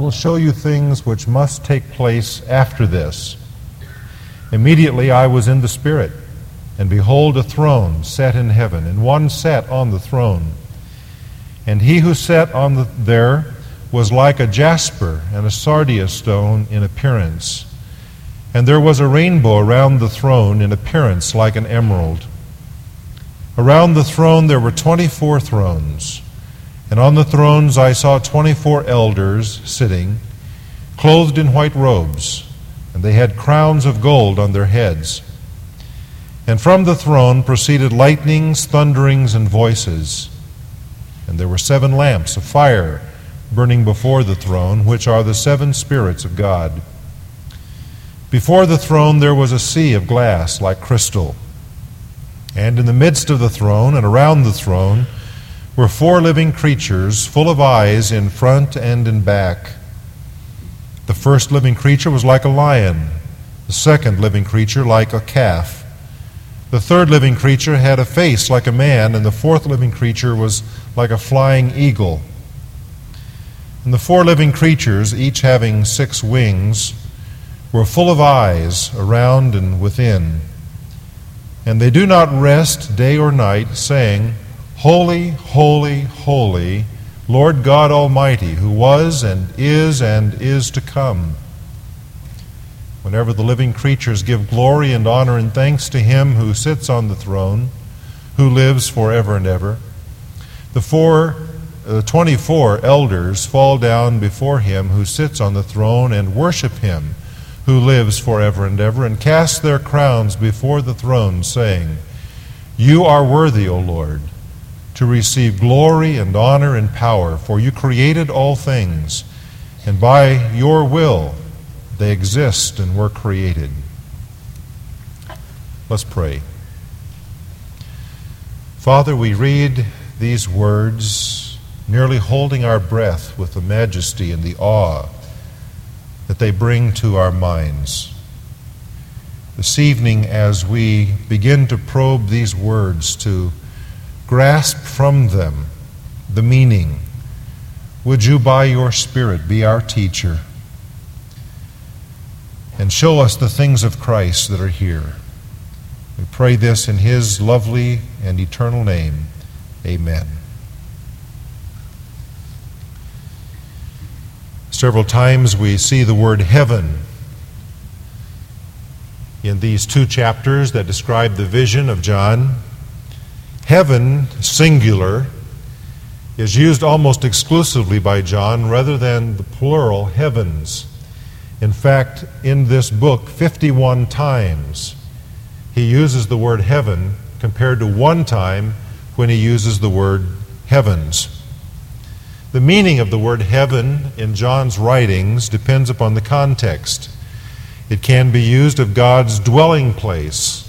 will show you things which must take place after this. Immediately I was in the Spirit, and behold, a throne sat in heaven, and one sat on the throne. And he who sat on there was like a jasper and a sardius stone in appearance. And there was a rainbow around the throne in appearance like an emerald. Around the throne there were 24 thrones, and on the thrones I saw 24 elders sitting, clothed in white robes, and they had crowns of gold on their heads. And from the throne proceeded lightnings, thunderings, and voices. And there were 7 lamps of fire burning before the throne, which are the 7 spirits of God. Before the throne there was a sea of glass like crystal. And in the midst of the throne and around the throne were 4 living creatures full of eyes in front and in back. The first living creature was like a lion, the second living creature like a calf. The third living creature had a face like a man, and the fourth living creature was like a flying eagle. And the 4 living creatures, each having 6 wings, were full of eyes around and within. And they do not rest day or night, saying, Holy, holy, holy, Lord God Almighty, who was and is to come. Whenever the living creatures give glory and honor and thanks to him who sits on the throne, who lives forever and ever, the 24 elders fall down before him who sits on the throne and worship him who lives forever and ever, and cast their crowns before the throne, saying, You are worthy, O Lord, to receive glory and honor and power, for you created all things, and by your will they exist and were created. Let's pray. Father, we read these words, nearly holding our breath with the majesty and the awe that they bring to our minds. This evening, as we begin to probe these words, to grasp from them the meaning, would you by your Spirit be our teacher and show us the things of Christ that are here. We pray this in his lovely and eternal name. Amen. Several times we see the word heaven in these 2 chapters that describe the vision of John. Heaven, singular, is used almost exclusively by John rather than the plural heavens. In fact, in this book, 51 times he uses the word heaven compared to 1 time when he uses the word heavens. The meaning of the word heaven in John's writings depends upon the context. It can be used of God's dwelling place,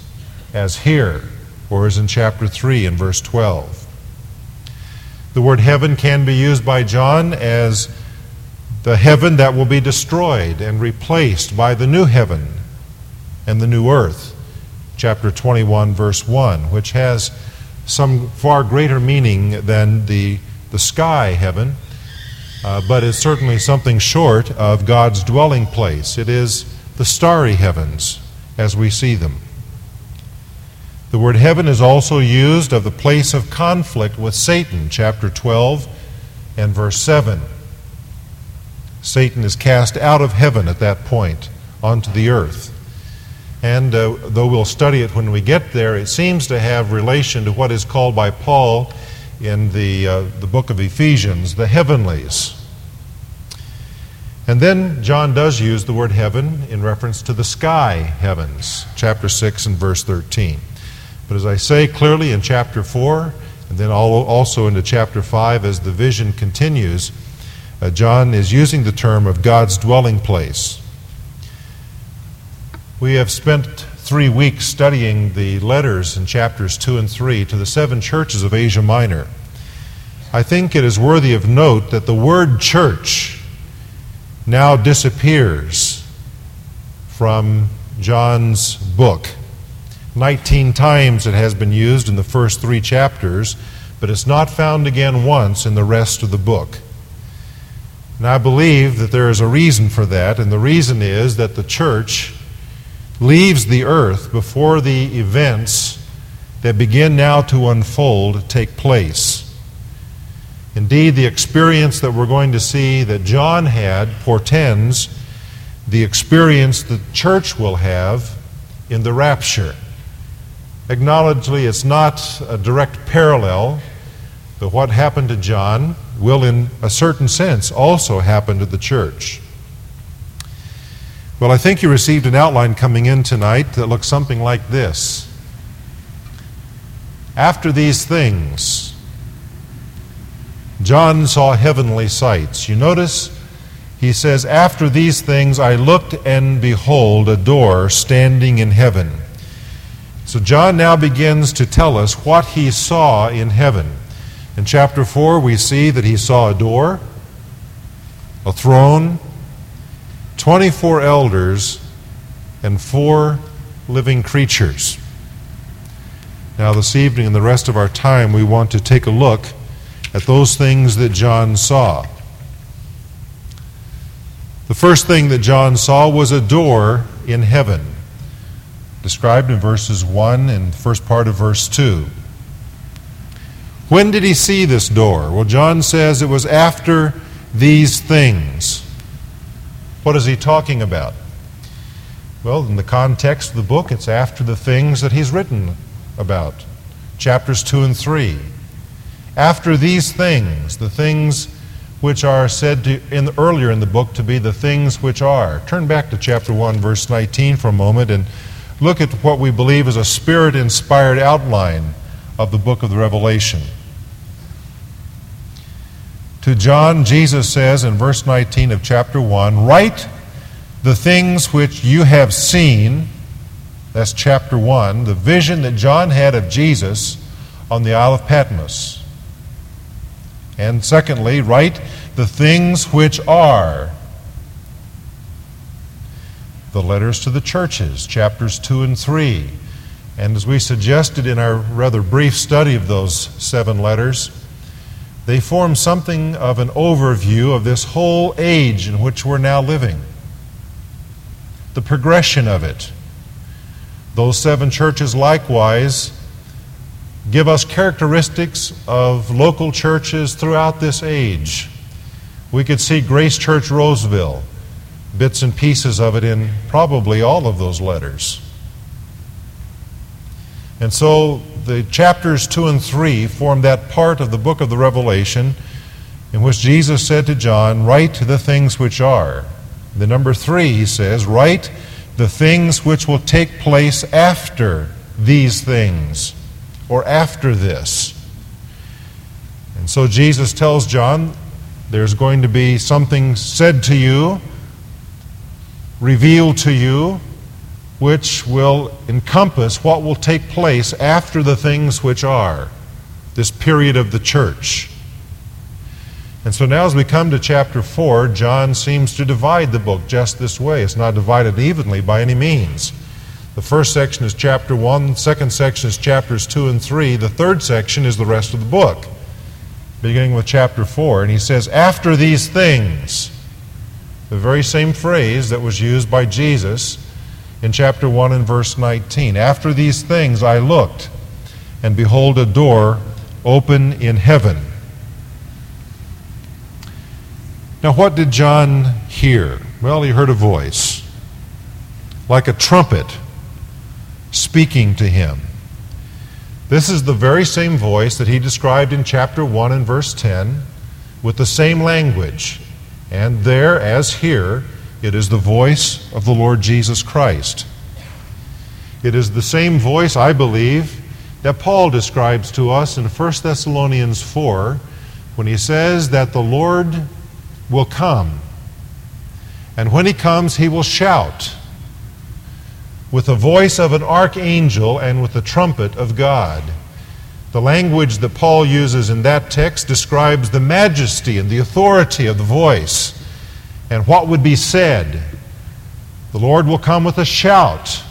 as here, or as in chapter 3 and verse 12. The word heaven can be used by John as the heaven that will be destroyed and replaced by the new heaven and the new earth, chapter 21, verse 1, which has some far greater meaning than the sky heaven, but is certainly something short of God's dwelling place. It is the starry heavens as we see them. The word heaven is also used of the place of conflict with Satan, chapter 12 and verse 7. Satan is cast out of heaven at that point onto the earth. And though we'll study it when we get there, it seems to have relation to what is called by Paul in the book of Ephesians, the heavenlies. And then John does use the word heaven in reference to the sky heavens, chapter 6 and verse 13. But as I say clearly in chapter 4, and then also into chapter 5 as the vision continues, John is using the term of God's dwelling place. We have spent 3 weeks studying the letters in chapters 2 and 3 to the 7 churches of Asia Minor. I think it is worthy of note that the word church now disappears from John's book. 19 times it has been used in the first 3 chapters, but it's not found again once in the rest of the book. And I believe that there is a reason for that, and the reason is that the church leaves the earth before the events that begin now to unfold take place. Indeed, the experience that we're going to see that John had portends the experience the church will have in the rapture. Acknowledgedly, it's not a direct parallel, but what happened to John will, in a certain sense, also happen to the church. Well, I think you received an outline coming in tonight that looks something like this. After these things, John saw heavenly sights. You notice he says, after these things I looked, and behold, a door standing in heaven. So John now begins to tell us what he saw in heaven. In chapter 4, we see that he saw a door, a throne, 24 elders, and 4 living creatures. Now this evening and the rest of our time, we want to take a look at those things that John saw. The first thing that John saw was a door in heaven, described in verses 1 and the first part of verse 2. When did he see this door? Well, John says it was after these things. What is he talking about? Well, in the context of the book, it's after the things that he's written about. Chapters 2 and 3. After these things, the things which are said earlier in the book to be the things which are. Turn back to chapter 1, verse 19 for a moment and look at what we believe is a Spirit-inspired outline of the book of the Revelation. To John, Jesus says in verse 19 of chapter 1, write the things which you have seen. That's chapter 1, the vision that John had of Jesus on the Isle of Patmos. And secondly, write the things which are. The letters to the churches, chapters 2 and 3. And as we suggested in our rather brief study of those 7 letters, they form something of an overview of this whole age in which we're now living. The progression of it. Those 7 churches likewise give us characteristics of local churches throughout this age. We could see Grace Church Roseville, bits and pieces of it in probably all of those letters. And so the chapters 2 and 3 form that part of the book of the Revelation in which Jesus said to John, write the things which are. The number 3, he says, write the things which will take place after these things, or after this. And so Jesus tells John, there's going to be something said to you, revealed to you, which will encompass what will take place after the things which are, this period of the church. And so now as we come to chapter 4, John seems to divide the book just this way. It's not divided evenly by any means. The first section is chapter 1, the second section is chapters 2 and 3, the third section is the rest of the book, beginning with chapter 4. And he says, after these things, the very same phrase that was used by Jesus in chapter 1 and verse 19, after these things I looked, and behold a door open in heaven. Now what did John hear? Well, he heard a voice, like a trumpet, speaking to him. This is the very same voice that he described in chapter 1 and verse 10 with the same language. And there, as here, it is the voice of the Lord Jesus Christ. It is the same voice, I believe, that Paul describes to us in 1 Thessalonians 4 when he says that the Lord will come. And when he comes, he will shout with the voice of an archangel and with the trumpet of God. The language that Paul uses in that text describes the majesty and the authority of the voice. And what would be said? The Lord will come with a shout.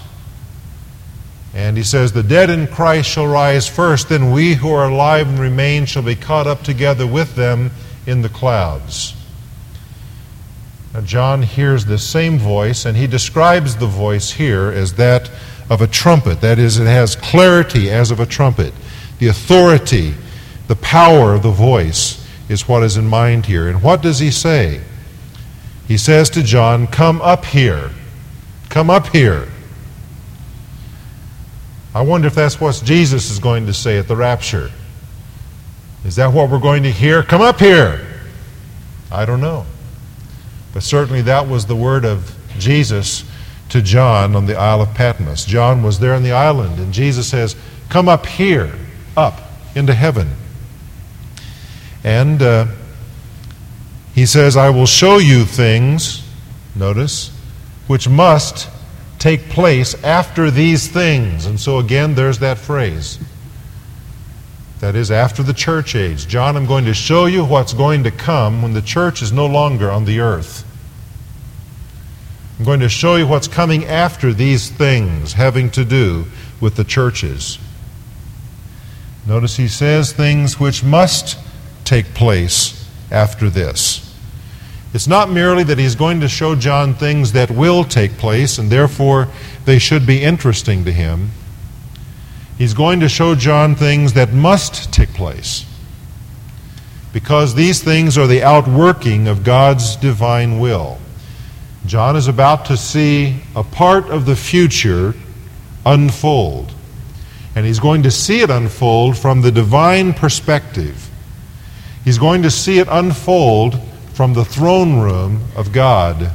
And he says, the dead in Christ shall rise first, then we who are alive and remain shall be caught up together with them in the clouds. Now John hears this same voice, and he describes the voice here as that of a trumpet. That is, it has clarity as of a trumpet. The authority, the power of the voice is what is in mind here. And what does he say? He says to John, "Come up here. Come up here." I wonder if that's what Jesus is going to say at the rapture. Is that what we're going to hear? Come up here! I don't know. But certainly that was the word of Jesus to John on the Isle of Patmos. John was there on the island, and Jesus says, "Come up here, up into heaven." And he says, "I will show you things," notice, "which must take place after these things." And so again, there's that phrase. That is, after the church age. John, I'm going to show you what's going to come when the church is no longer on the earth. I'm going to show you what's coming after these things having to do with the churches. Notice he says things which must take place after this. It's not merely that he's going to show John things that will take place and therefore they should be interesting to him. He's going to show John things that must take place, because these things are the outworking of God's divine will. John is about to see a part of the future unfold, and he's going to see it unfold from the divine perspective. He's going to see it unfold from the throne room of God.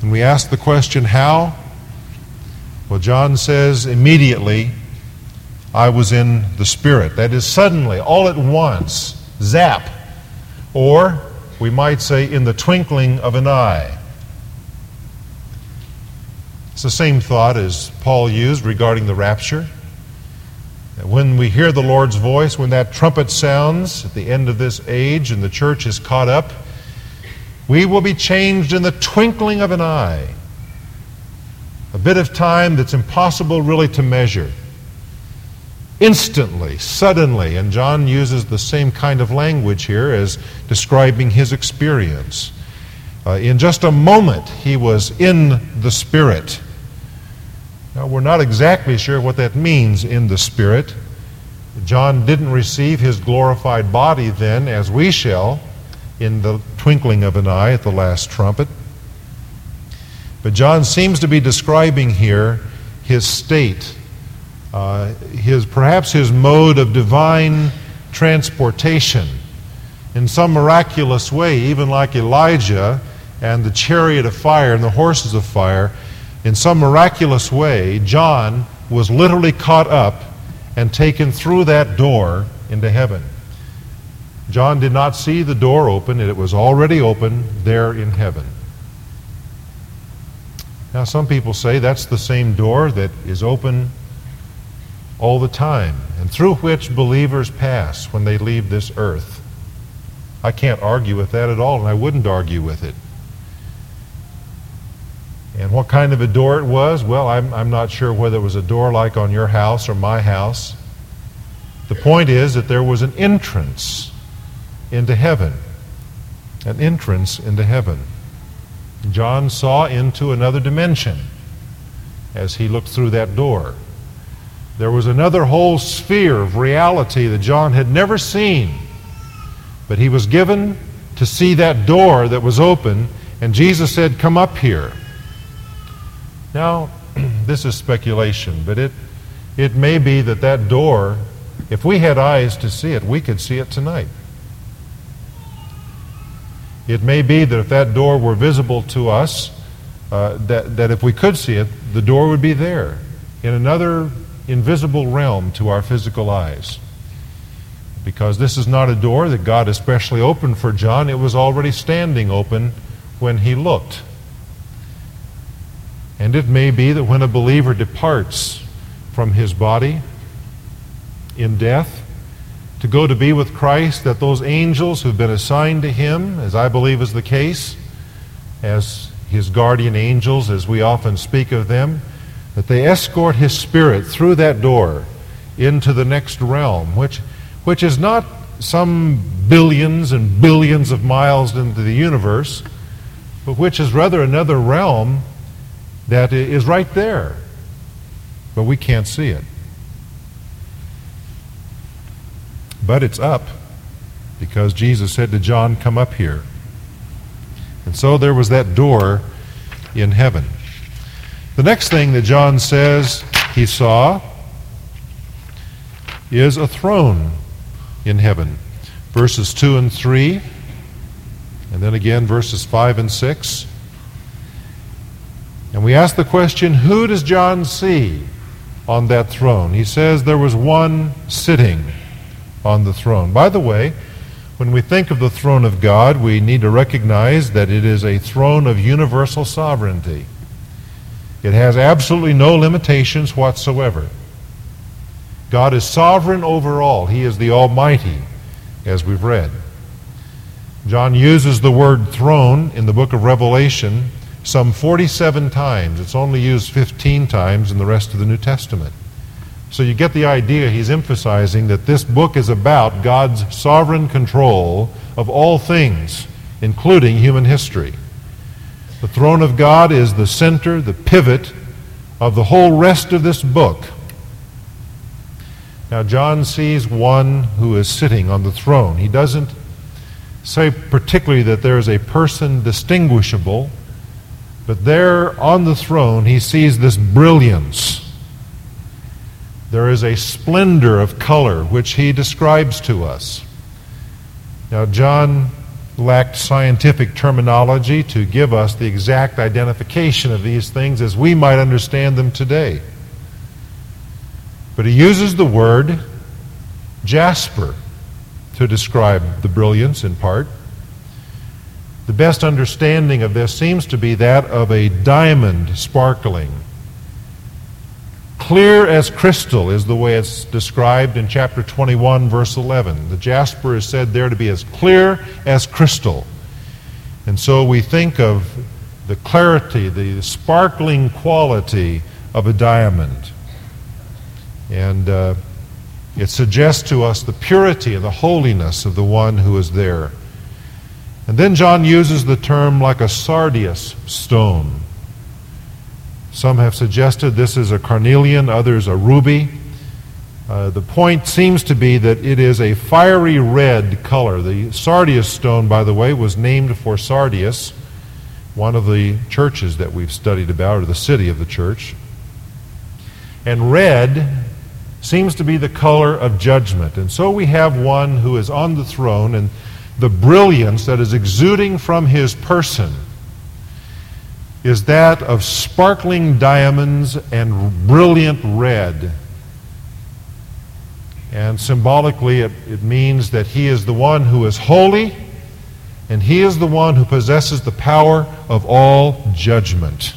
And we ask the question, how? Well, John says, immediately I was in the Spirit. That is, suddenly, all at once, zap. Or, we might say, in the twinkling of an eye. It's the same thought as Paul used regarding the rapture. When we hear the Lord's voice, when that trumpet sounds at the end of this age and the church is caught up, we will be changed in the twinkling of an eye. A bit of time that's impossible really to measure. Instantly, suddenly, and John uses the same kind of language here as describing his experience. In just a moment, he was in the Spirit. Now, we're not exactly sure what that means, in the Spirit. John didn't receive his glorified body then, as we shall, in the twinkling of an eye at the last trumpet. But John seems to be describing here his state, perhaps his mode of divine transportation in some miraculous way, even like Elijah and the chariot of fire and the horses of fire. In some miraculous way, John was literally caught up and taken through that door into heaven. John did not see the door open, and it was already open there in heaven. Now, some people say that's the same door that is open all the time and through which believers pass when they leave this earth. I can't argue with that at all, and I wouldn't argue with it. And what kind of a door it was? Well, I'm not sure whether it was a door like on your house or my house. The point is that there was an entrance into heaven. An entrance into heaven. John saw into another dimension as he looked through that door. There was another whole sphere of reality that John had never seen, but he was given to see that door that was open, and Jesus said, "Come up here." Now, this is speculation, but it may be that that door, if we had eyes to see it, we could see it tonight. It may be that if that door were visible to us, that if we could see it, the door would be there in another invisible realm to our physical eyes. Because this is not a door that God especially opened for John. It was already standing open when he looked. And it may be that when a believer departs from his body in death, to go to be with Christ, that those angels who've been assigned to him, as I believe is the case, as his guardian angels, as we often speak of them, that they escort his spirit through that door into the next realm, which is not some billions and billions of miles into the universe, but which is rather another realm that is right there, but we can't see it. But it's up, because Jesus said to John, come up here. And so there was that door in heaven. The next thing that John says he saw is a throne in heaven. Verses 2 and 3, and then again verses 5 and 6. And we ask the question, who does John see on that throne? He says there was one sitting on the throne. By the way, when we think of the throne of God, we need to recognize that it is a throne of universal sovereignty. It has absolutely no limitations whatsoever. God is sovereign over all. He is the Almighty, as we've read. John uses the word throne in the book of Revelation some 47 times. It's only used 15 times in the rest of the New Testament. So you get the idea. He's emphasizing that this book is about God's sovereign control of all things, including human history. The throne of God is the center, the pivot of the whole rest of this book. Now John sees one who is sitting on the throne. He doesn't say particularly that there is a person distinguishable, but there on the throne he sees this brilliance. There is a splendor of color which he describes to us. Now John lacked scientific terminology to give us the exact identification of these things as we might understand them today. But he uses the word jasper to describe the brilliance in part. The best understanding of this seems to be that of a diamond sparkling. Clear as crystal is the way it's described in chapter 21, verse 11. The jasper is said there to be as clear as crystal. And so we think of the clarity, the sparkling quality of a diamond. And it suggests to us the purity and the holiness of the one who is there. And then John uses the term like a sardius stone. Some have suggested this is a carnelian, others a ruby. The point seems to be that it is a fiery red color. The sardius stone, by the way, was named for Sardius, one of the churches that we've studied about, or the city of the church. And red seems to be the color of judgment. And so we have one who is on the throne, and the brilliance that is exuding from his person is that of sparkling diamonds and brilliant red. And symbolically, it means that he is the one who is holy, and he is the one who possesses the power of all judgment.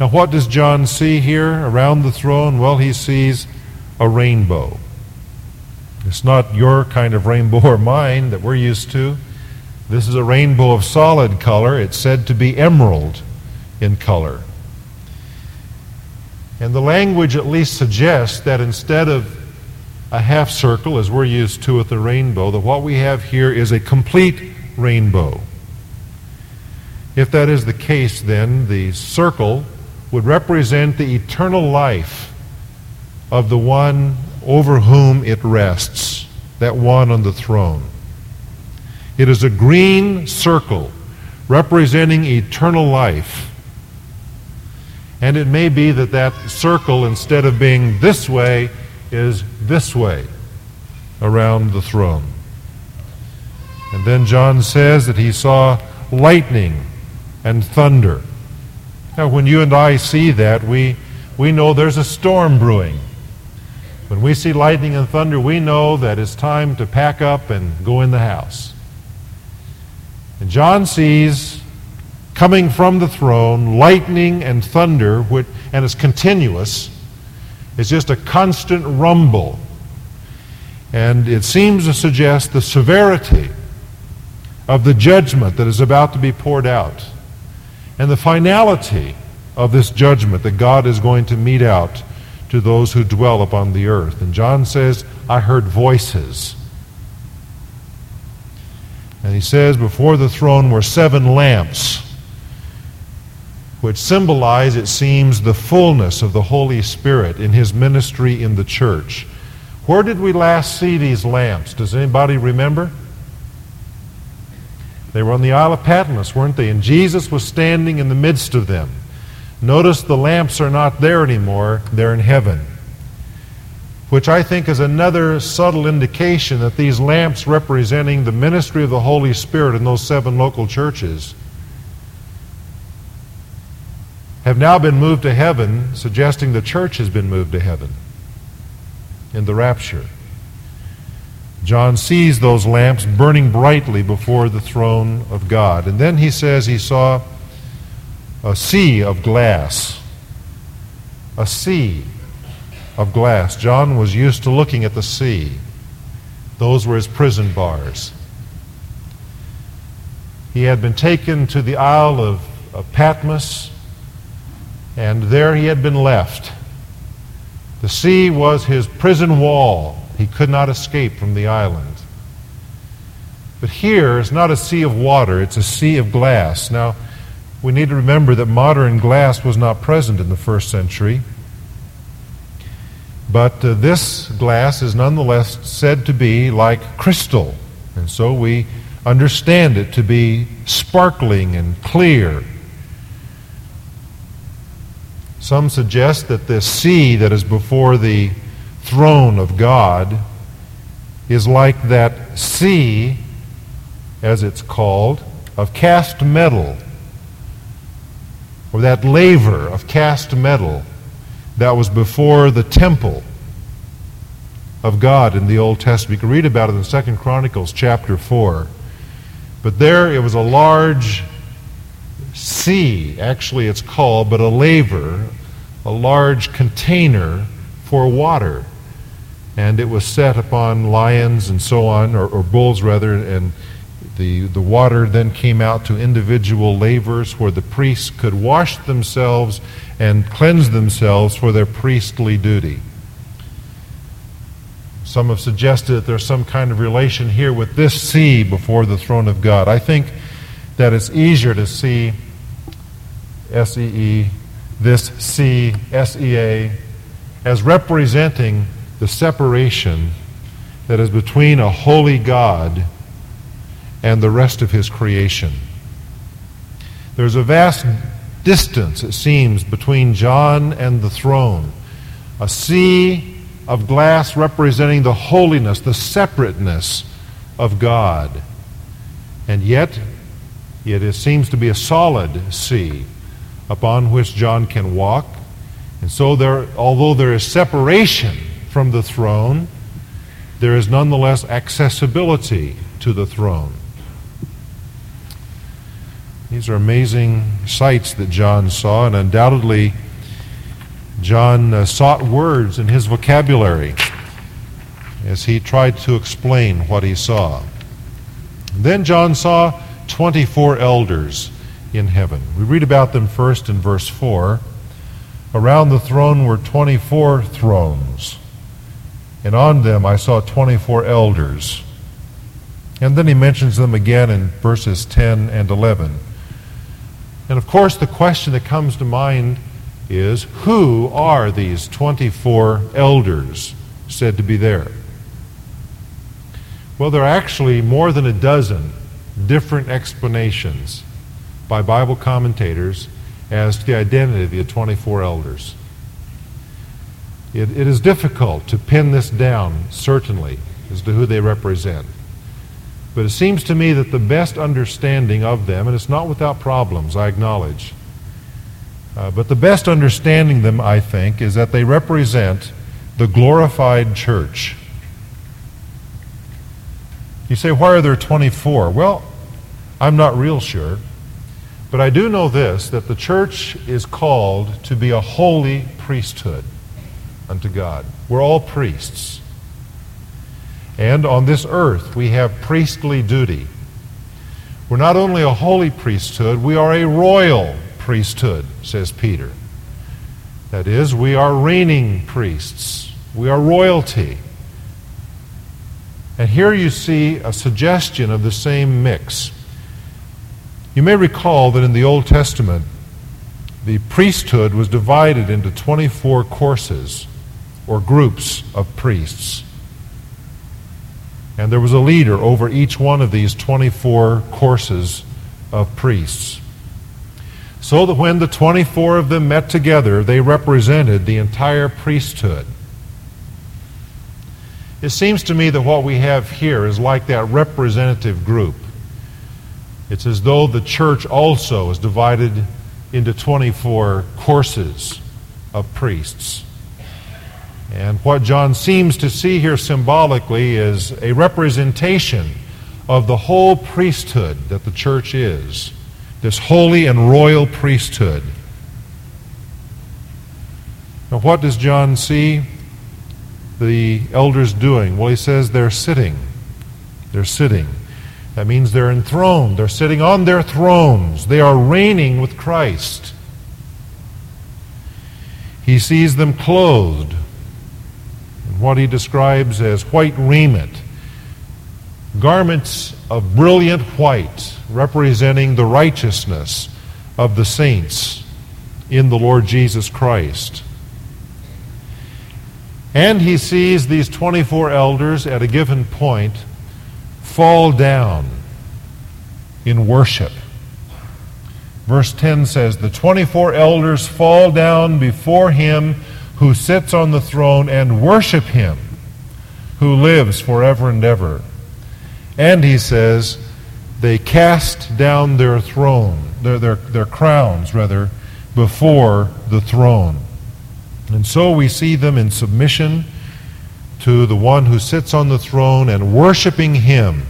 Now, what does John see here around the throne? Well, he sees a rainbow. It's not your kind of rainbow or mine that we're used to. This is a rainbow of solid color. It's said to be emerald in color. And the language at least suggests that instead of a half circle, as we're used to with the rainbow, that what we have here is a complete rainbow. If that is the case, then the circle would represent the eternal life of the one over whom it rests, that one on the throne. It is a green circle representing eternal life. And it may be that that circle, instead of being this way, is this way around the throne. And then John says that he saw lightning and thunder. Now, when you and I see that, we know there's a storm brewing. When we see lightning and thunder, we know that it's time to pack up and go in the house. And John sees coming from the throne lightning and thunder, and it's continuous. It's just a constant rumble. And it seems to suggest the severity of the judgment that is about to be poured out, and the finality of this judgment that God is going to mete out to those who dwell upon the earth. And John says, I heard voices. And he says, before the throne were 7 lamps, which symbolize, it seems, the fullness of the Holy Spirit in his ministry in the church. Where did we last see these lamps? Does anybody remember? They were on the Isle of Patmos, weren't they? And Jesus was standing in the midst of them. Notice the lamps are not there anymore, they're in heaven, which I think is another subtle indication that these lamps representing the ministry of the Holy Spirit in those 7 local churches have now been moved to heaven, suggesting the church has been moved to heaven in the rapture. John sees those lamps burning brightly before the throne of God. And then he says he saw a sea of glass. A sea of glass. John was used to looking at the sea. Those were his prison bars. He had been taken to the Isle of Patmos, and there he had been left. The sea was his prison wall. He could not escape from the island. But here, it's not a sea of water, it's a sea of glass. Now, we need to remember that modern glass was not present in the first century. But this glass is nonetheless said to be like crystal. And so we understand it to be sparkling and clear. Some suggest that this sea that is before the throne of God is like that sea, as it's called, of cast metal, or that laver of cast metal that was before the temple of God in the Old Testament. You can read about it in 2 Chronicles chapter 4. But there it was a large sea, actually it's called, but a laver, a large container for water. And it was set upon lions and so on, or bulls rather, and the water then came out to individual lavers where the priests could wash themselves and cleanse themselves for their priestly duty. Some have suggested that there's some kind of relation here with this sea before the throne of God. I think that it's easier to see S-E-E, this sea, S-E-A, as representing the separation that is between a holy God and the rest of his creation. There's a vast distance, it seems, between John and the throne. A sea of glass representing the holiness, the separateness of God. And yet, it seems to be a solid sea upon which John can walk. And so although there is separation from the throne, there is nonetheless accessibility to the throne. These are amazing sights that John saw, and undoubtedly John sought words in his vocabulary as he tried to explain what he saw. Then John saw 24 elders in heaven. We read about them first in verse 4. Around the throne were 24 thrones, and on them I saw 24 elders. And then he mentions them again in verses 10 and 11. And of course the question that comes to mind is, who are these 24 elders said to be there? Well, there are actually more than a dozen different explanations by Bible commentators as to the identity of the 24 elders. It is difficult to pin this down, certainly, as to who they represent. But it seems to me that the best understanding of them, and it's not without problems, I acknowledge, but the best understanding them, I think, is that they represent the glorified church. You say, why are there 24? Well, I'm not real sure. But I do know this, that the church is called to be a holy priesthood unto God. We're all priests. And on this earth, we have priestly duty. We're not only a holy priesthood, we are a royal priesthood, says Peter. That is, we are reigning priests. We are royalty. And here you see a suggestion of the same mix. You may recall that in the Old Testament, the priesthood was divided into 24 courses or groups of priests. And there was a leader over each one of these 24 courses of priests. So that when the 24 of them met together, they represented the entire priesthood. It seems to me that what we have here is like that representative group. It's as though the church also is divided into 24 courses of priests. And what John seems to see here symbolically is a representation of the whole priesthood that the church is, this holy and royal priesthood. Now, what does John see the elders doing? Well, he says they're sitting. They're sitting. That means they're enthroned. They're sitting on their thrones. They are reigning with Christ. He sees them clothed in what he describes as white raiment, garments of brilliant white, representing the righteousness of the saints in the Lord Jesus Christ. And he sees these 24 elders at a given point fall down in worship. Verse 10 says, "The 24 elders fall down before him who sits on the throne and worship him who lives forever and ever." And he says, they cast down their throne, their crowns, rather, before the throne. And so we see them in submission to the one who sits on the throne and worshiping him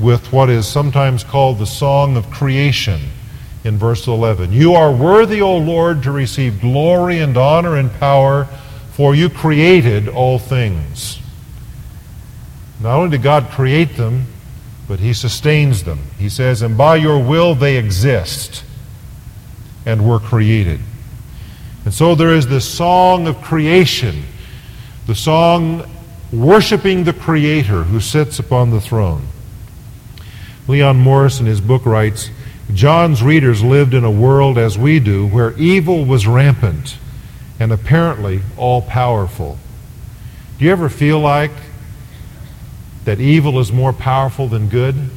with what is sometimes called the song of creation in verse 11. "You are worthy, O Lord, to receive glory and honor and power, for you created all things." Not only did God create them, but he sustains them. He says, "And by your will they exist and were created." And so there is this song of creation, the song worshiping the Creator who sits upon the throne. Leon Morris in his book writes, "John's readers lived in a world as we do where evil was rampant and apparently all-powerful." Do you ever feel like that evil is more powerful than good?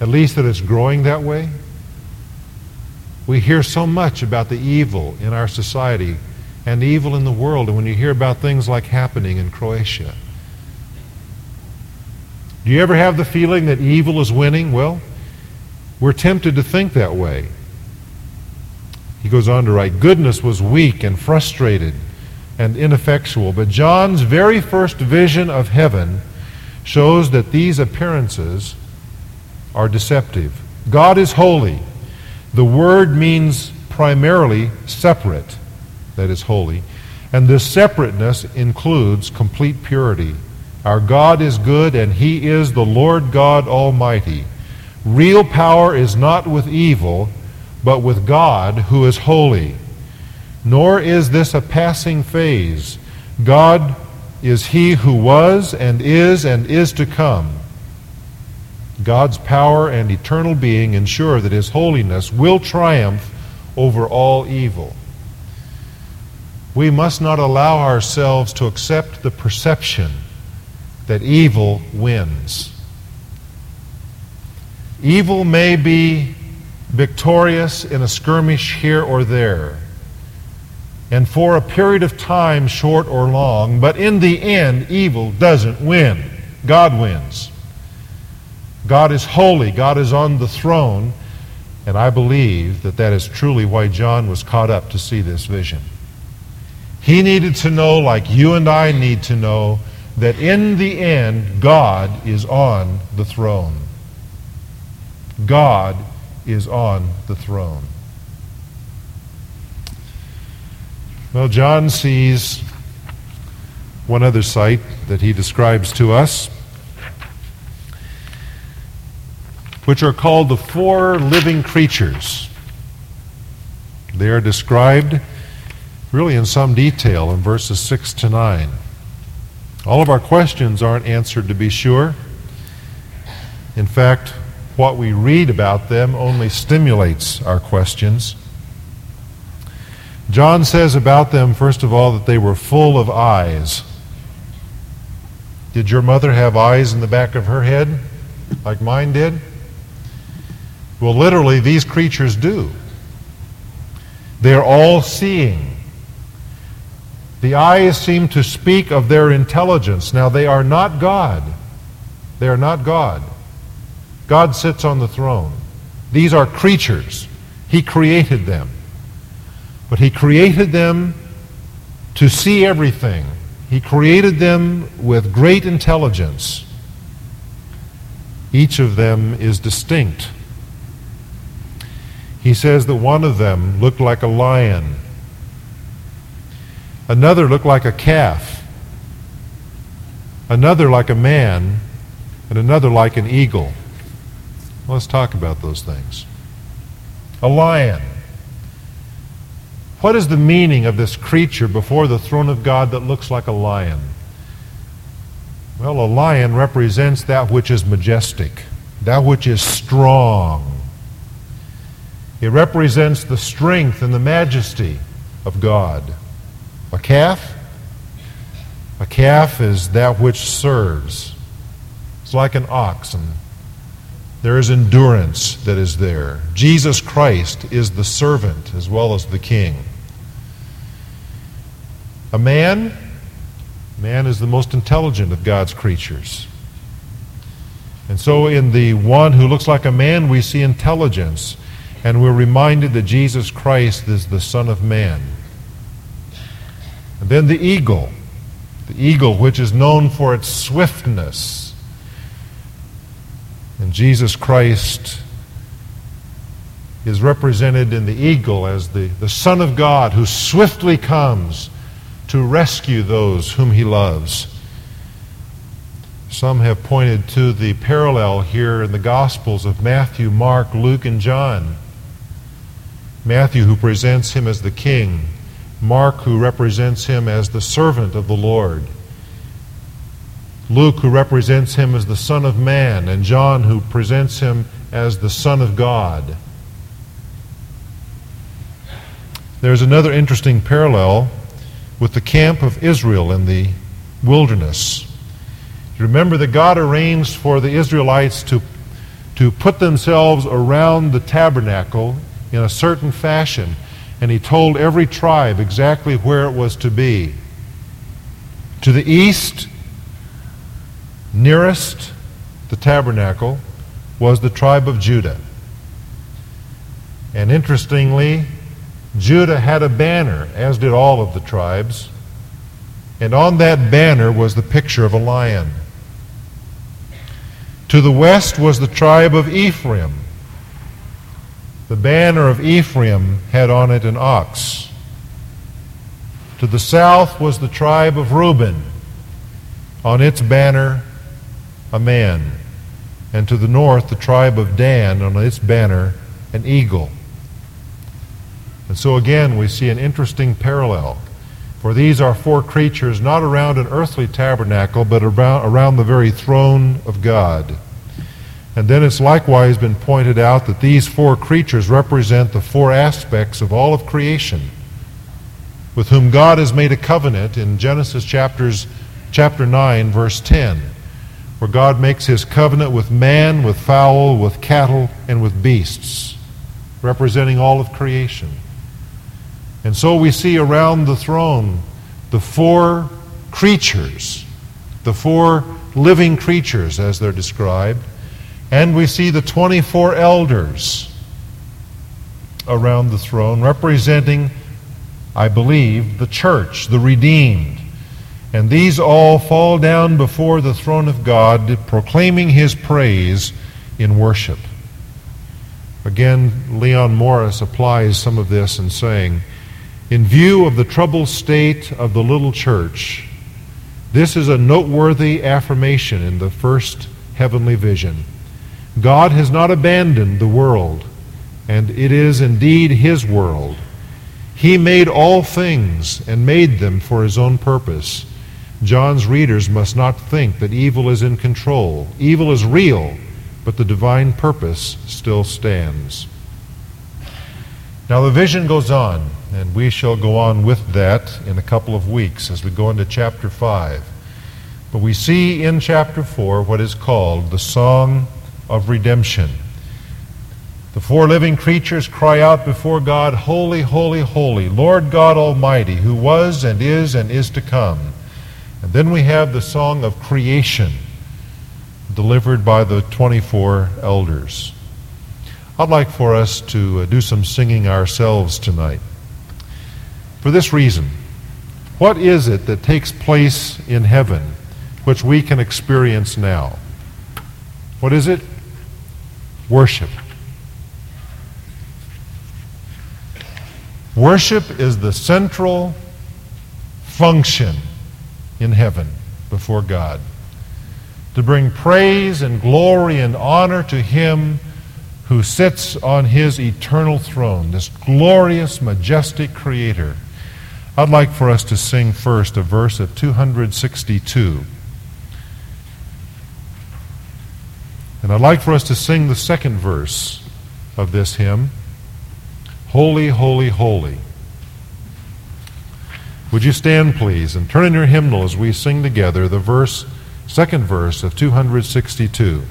At least that it's growing that way? We hear so much about the evil in our society and the evil in the world, and when you hear about things like happening in Croatia, do you ever have the feeling that evil is winning? Well, we're tempted to think that way. He goes on to write, "Goodness was weak and frustrated and ineffectual, but John's very first vision of heaven shows that these appearances are deceptive. God is holy. The word means primarily separate, that is holy, and this separateness includes complete purity. Our God is good, and he is the Lord God Almighty. Real power is not with evil, but with God who is holy. Nor is this a passing phase. God is he who was and is to come. God's power and eternal being ensure that his holiness will triumph over all evil." We must not allow ourselves to accept the perception that evil wins. Evil may be victorious in a skirmish here or there, and for a period of time, short or long, but in the end, evil doesn't win. God wins. God is holy. God is on the throne. And I believe that that is truly why John was caught up to see this vision. He needed to know, like you and I need to know, that in the end, God is on the throne. God is on the throne. Well, John sees one other sight that he describes to us, which are called the four living creatures. They are described really in some detail in verses 6 to 9. All of our questions aren't answered, to be sure. In fact, what we read about them only stimulates our questions. John says about them, first of all, that they were full of eyes. Did your mother have eyes in the back of her head like mine did? Well, literally, these creatures do. They're all seeing. The eyes seem to speak of their intelligence. Now, they are not God. They are not God. God sits on the throne. These are creatures. He created them. But He created them to see everything. He created them with great intelligence. Each of them is distinct. He says that one of them looked like a lion. Another looked like a calf. Another like a man. And another like an eagle. Let's talk about those things. A lion. What is the meaning of this creature before the throne of God that looks like a lion? Well, a lion represents that which is majestic, that which is strong. It represents the strength and the majesty of God. A calf? A calf is that which serves. It's like an ox. There is endurance that is there. Jesus Christ is the servant as well as the king. A man? Man is the most intelligent of God's creatures. And so in the one who looks like a man, we see intelligence. And we're reminded that Jesus Christ is the Son of Man. And then the eagle which is known for its swiftness. And Jesus Christ is represented in the eagle as the Son of God who swiftly comes to rescue those whom He loves. Some have pointed to the parallel here in the Gospels of Matthew, Mark, Luke, and John. Matthew, who presents Him as the king. Mark, who represents Him as the servant of the Lord. Luke, who represents Him as the Son of Man, and John, who presents Him as the Son of God. There's another interesting parallel with the camp of Israel in the wilderness. You remember that God arranged for the Israelites to put themselves around the tabernacle in a certain fashion, and He told every tribe exactly where it was to be. To the east, nearest the tabernacle, was the tribe of Judah. And interestingly, Judah had a banner, as did all of the tribes. And on that banner was the picture of a lion. To the west was the tribe of Ephraim. The banner of Ephraim had on it an ox. To the south was the tribe of Reuben. On its banner, a man, and to the north, the tribe of Dan, on its banner, an eagle. And so again, we see an interesting parallel, for these are four creatures not around an earthly tabernacle, but around the very throne of God. And then it's likewise been pointed out that these four creatures represent the four aspects of all of creation, with whom God has made a covenant in Genesis chapter 9, verse 10. Where God makes His covenant with man, with fowl, with cattle, and with beasts, representing all of creation. And so we see around the throne the four creatures, the four living creatures as they're described, and we see the 24 elders around the throne representing, I believe, the church, the redeemed. And these all fall down before the throne of God, proclaiming His praise in worship. Again, Leon Morris applies some of this in saying, in view of the troubled state of the little church, this is a noteworthy affirmation in the first heavenly vision. God has not abandoned the world, and it is indeed His world, He made all things and made them for his own purpose. John's readers must not think that evil is in control. Evil is real, but the divine purpose still stands. Now the vision goes on, and we shall go on with that in a couple of weeks as we go into chapter 5. But we see in chapter 4 what is called the Song of Redemption. The four living creatures cry out before God, "Holy, holy, holy, Lord God Almighty, who was and is to come." And then we have the Song of Creation, delivered by the 24 elders. I'd like for us to do some singing ourselves tonight. For this reason, what is it that takes place in heaven which we can experience now? What is it? Worship. Worship is the central function in heaven before God, to bring praise and glory and honor to Him who sits on His eternal throne, this glorious, majestic Creator. I'd like for us to sing first a verse of 262. And I'd like for us to sing the second verse of this hymn, "Holy, holy, holy." Would you stand, please, and turn in your hymnal as we sing together the verse, second verse of 262.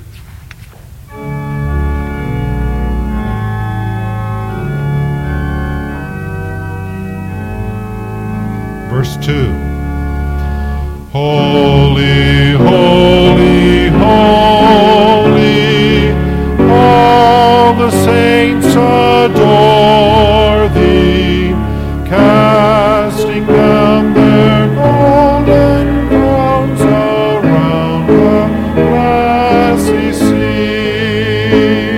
Verse 2. Holy, holy, holy, all the saints adore thee, casting down their golden crowns around the glassy sea.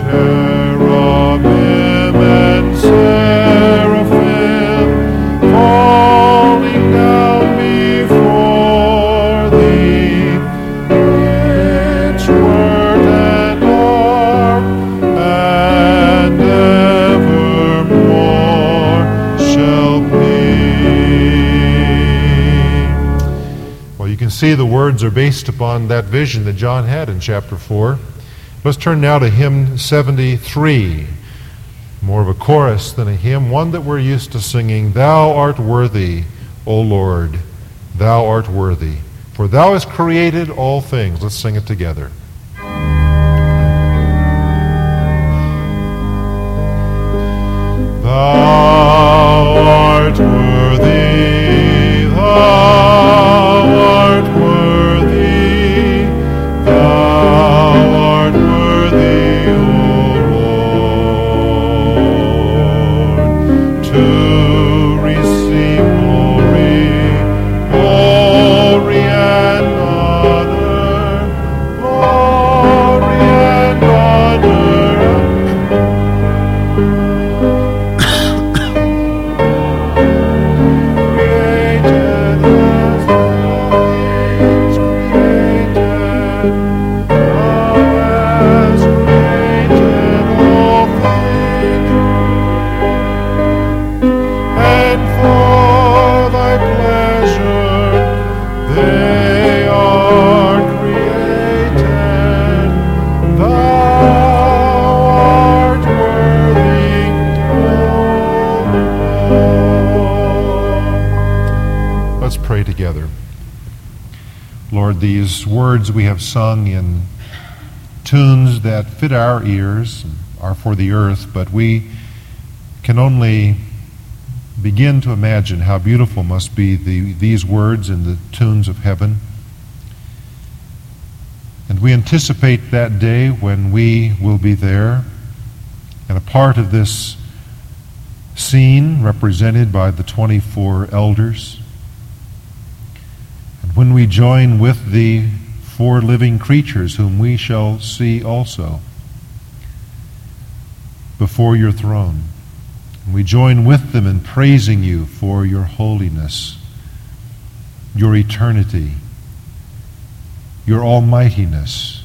Cherubim and seraphim falling down before thee, inchward and upward and evermore shall be. Well, you can see the words are based upon that vision that John had in chapter 4. Let's turn now to hymn 73, more of a chorus than a hymn, one that we're used to singing, "Thou art worthy, O Lord, thou art worthy, for thou hast created all things." Let's sing it together. Thou art worthy, thou art worthy, thou art worthy, O Lord, to receive glory, glory and honor, glory and honor. Lord, these words we have sung in tunes that fit our ears and are for the earth, but we can only begin to imagine how beautiful must be these words in the tunes of heaven. And we anticipate that day when we will be there and a part of this scene represented by the 24 elders. When we join with the four living creatures whom we shall see also before your throne, and we join with them in praising you for your holiness, your eternity, your almightiness,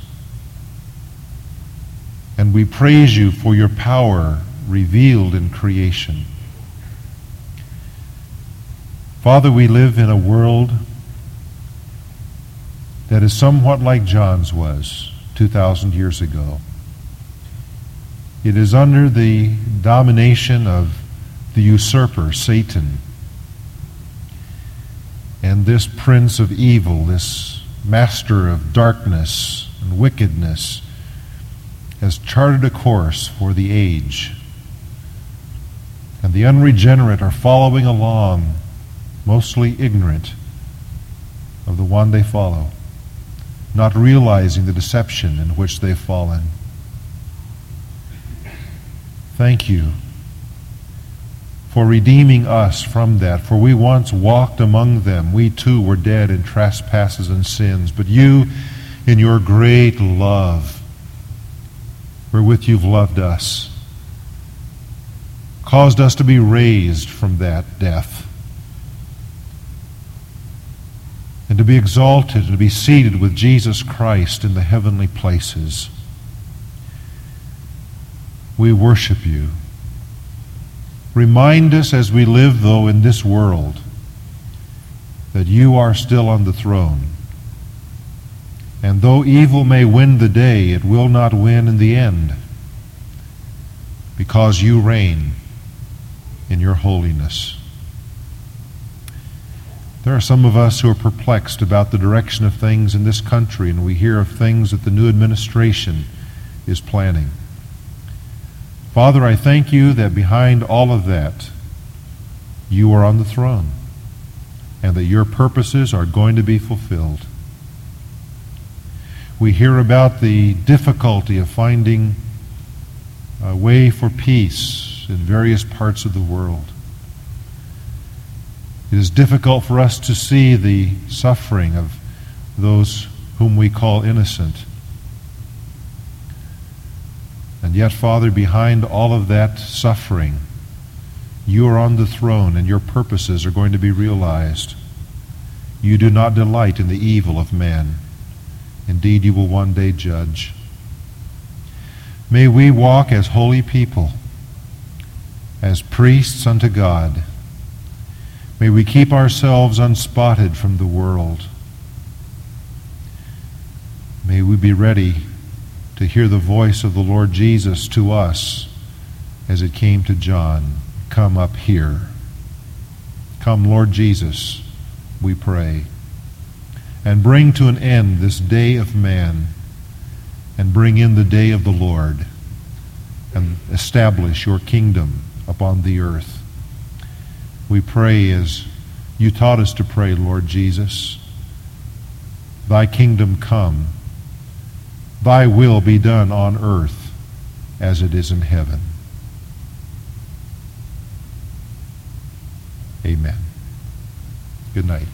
and we praise you for your power revealed in creation. Father, we live in a world that is somewhat like John's was 2,000 years ago. It is under the domination of the usurper, Satan, and this prince of evil, this master of darkness and wickedness, has charted a course for the age. And the unregenerate are following along, mostly ignorant of the one they follow, not realizing the deception in which they've fallen. Thank you for redeeming us from that, for we once walked among them. We too were dead in trespasses and sins, but you, in your great love, wherewith you've loved us, caused us to be raised from that death, and to be exalted and to be seated with Jesus Christ in the heavenly places. We worship you. Remind us as we live, though, in this world, that you are still on the throne. And though evil may win the day, it will not win in the end, because you reign in your holiness. There are some of us who are perplexed about the direction of things in this country, and we hear of things that the new administration is planning. Father, I thank you that behind all of that, you are on the throne and that your purposes are going to be fulfilled. We hear about the difficulty of finding a way for peace in various parts of the world. It is difficult for us to see the suffering of those whom we call innocent. And yet, Father, behind all of that suffering, you are on the throne and your purposes are going to be realized. You do not delight in the evil of man. Indeed, you will one day judge. May we walk as holy people, as priests unto God. May we keep ourselves unspotted from the world. May we be ready to hear the voice of the Lord Jesus to us as it came to John. Come up here. Come, Lord Jesus, we pray. And bring to an end this day of man, and bring in the day of the Lord, and establish your kingdom upon the earth. We pray as you taught us to pray, Lord Jesus. Thy kingdom come. Thy will be done on earth as it is in heaven. Amen. Good night.